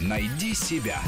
Найди себя.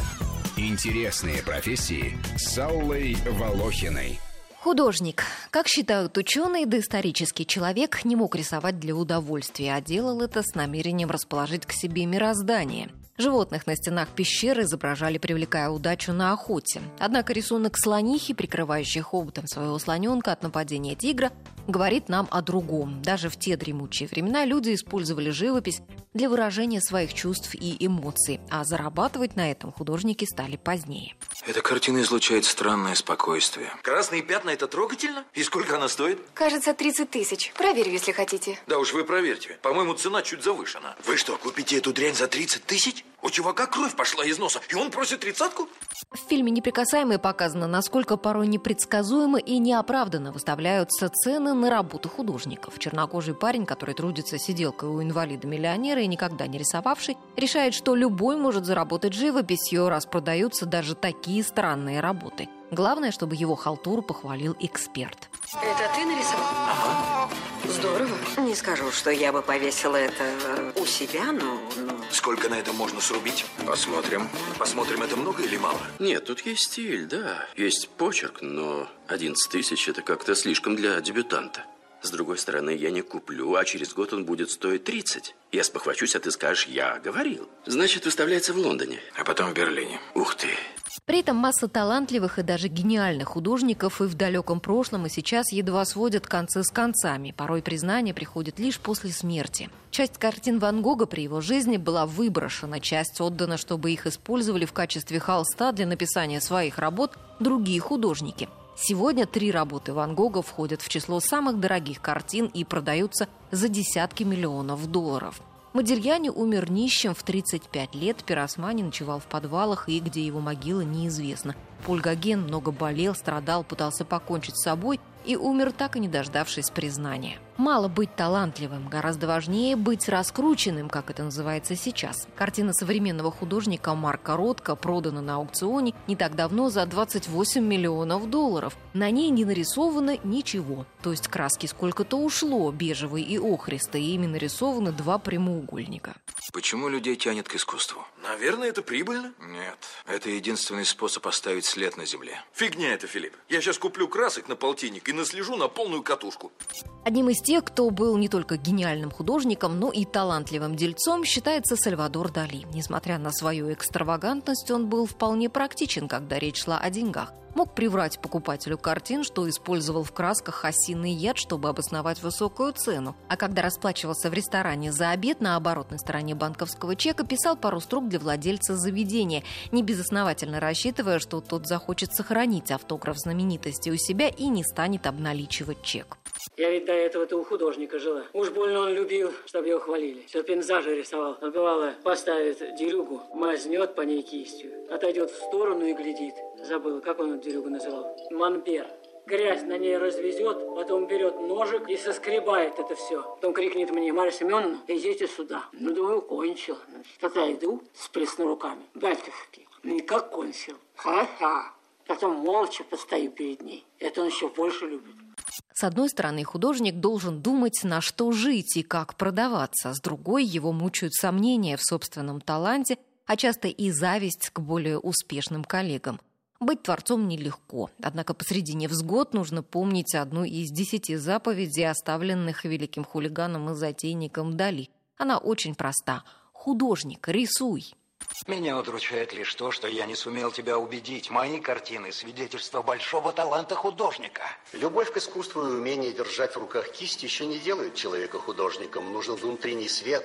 Интересные профессии с Аллой Волохиной. Художник. Как считают ученые, доисторический человек не мог рисовать для удовольствия, а делал это с намерением расположить к себе мироздание. Животных на стенах пещеры изображали, привлекая удачу на охоте. Однако рисунок слонихи, прикрывающей хоботом своего слоненка от нападения тигра, говорит нам о другом. Даже в те дремучие времена люди использовали живопись для выражения своих чувств и эмоций, а зарабатывать на этом художники стали позднее. Эта картина излучает странное спокойствие. Красные пятна – это трогательно? И сколько она стоит? Кажется, 30 тысяч. Проверю, если хотите. Да уж вы проверьте. По-моему, цена чуть завышена. Вы что, купите эту дрянь за 30 тысяч? У чувака кровь пошла из носа, и он просит 30-ку? В фильме «Неприкасаемые» показано, насколько порой непредсказуемо и неоправданно выставляются цены на работу художников. Чернокожий парень, который трудится сиделкой у инвалида-миллионера и никогда не рисовавший, решает, что любой может заработать живописью, раз продаются даже такие странные работы. Главное, чтобы его халтуру похвалил эксперт. Это ты нарисовал? Ага. Здорово. Не скажу, что я бы повесила это у себя, но... Сколько на это можно срубить? Посмотрим. Посмотрим, это много или мало? Нет, тут есть стиль, да. Есть почерк, но 11 тысяч – это как-то слишком для дебютанта. С другой стороны, я не куплю, а через год он будет стоить 30. Я спохвачусь, а ты скажешь, я говорил. Значит, выставляется в Лондоне. А потом в Берлине. Ух ты. При этом масса талантливых и даже гениальных художников и в далеком прошлом, и сейчас едва сводят концы с концами. Порой признание приходит лишь после смерти. Часть картин Ван Гога при его жизни была выброшена, часть отдана, чтобы их использовали в качестве холста для написания своих работ другие художники. Сегодня 3 работы Ван Гога входят в число самых дорогих картин и продаются за десятки миллионов долларов. Мадильяне умер нищим в 35 лет, Пиросмани ночевал в подвалах, и где его могила неизвестна. Поль Гоген много болел, страдал, пытался покончить с собой и умер, так и не дождавшись признания. Мало быть талантливым, гораздо важнее быть раскрученным, как это называется сейчас. Картина современного художника Марка Ротко продана на аукционе не так давно за 28 миллионов долларов. На ней не нарисовано ничего. То есть краски сколько-то ушло, бежевый и охристый, и ими нарисованы 2 прямоугольника. Почему людей тянет к искусству? Наверное, это прибыльно? Нет, это единственный способ оставить след на земле. Фигня это, Филипп. Я сейчас куплю красок на полтинник и наслежу на полную катушку. Одним из тех, кто был не только гениальным художником, но и талантливым дельцом, считается Сальвадор Дали. Несмотря на свою экстравагантность, он был вполне практичен, когда речь шла о деньгах. Мог приврать покупателю картин, что использовал в красках осиный яд, чтобы обосновать высокую цену. А когда расплачивался в ресторане за обед, на оборотной стороне банковского чека писал пару строк для владельца заведения, небезосновательно рассчитывая, что тот захочет сохранить автограф знаменитости у себя и не станет обналичивать чек. Я ведь до этого-то у художника жила. Уж больно он любил, чтобы его хвалили. Все пейзажи рисовал. Он, бывало, поставит дерюгу, мазнет по ней кистью, отойдет в сторону и глядит. Забыл, как он эту дерюгу называл. Манпер. Грязь на ней развезет, потом берет ножик и соскребает это все. Потом крикнет мне: Марья Семеновна, идите сюда. Ну, думаю, кончил. Тогда иду, сплесну руками. Бальковский. Никак кончил. Ха-ха. Потом молча постою перед ней. Это он еще больше любит. С одной стороны, художник должен думать, на что жить и как продаваться. С другой, его мучают сомнения в собственном таланте, а часто и зависть к более успешным коллегам. Быть творцом нелегко. Однако посреди невзгод нужно помнить одну из 10 заповедей, оставленных великим хулиганом и затейником Дали. Она очень проста. Художник, рисуй. Меня удручает лишь то, что я не сумел тебя убедить. Мои картины – свидетельство большого таланта художника. Любовь к искусству и умение держать в руках кисть еще не делают человека художником. Нужен внутренний свет.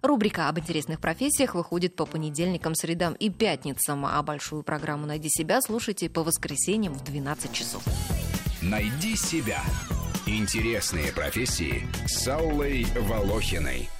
Рубрика об интересных профессиях выходит по понедельникам, средам и пятницам. А большую программу «Найди себя» слушайте по воскресеньям в 12 часов. «Найди себя». Интересные профессии с Аллой Волохиной.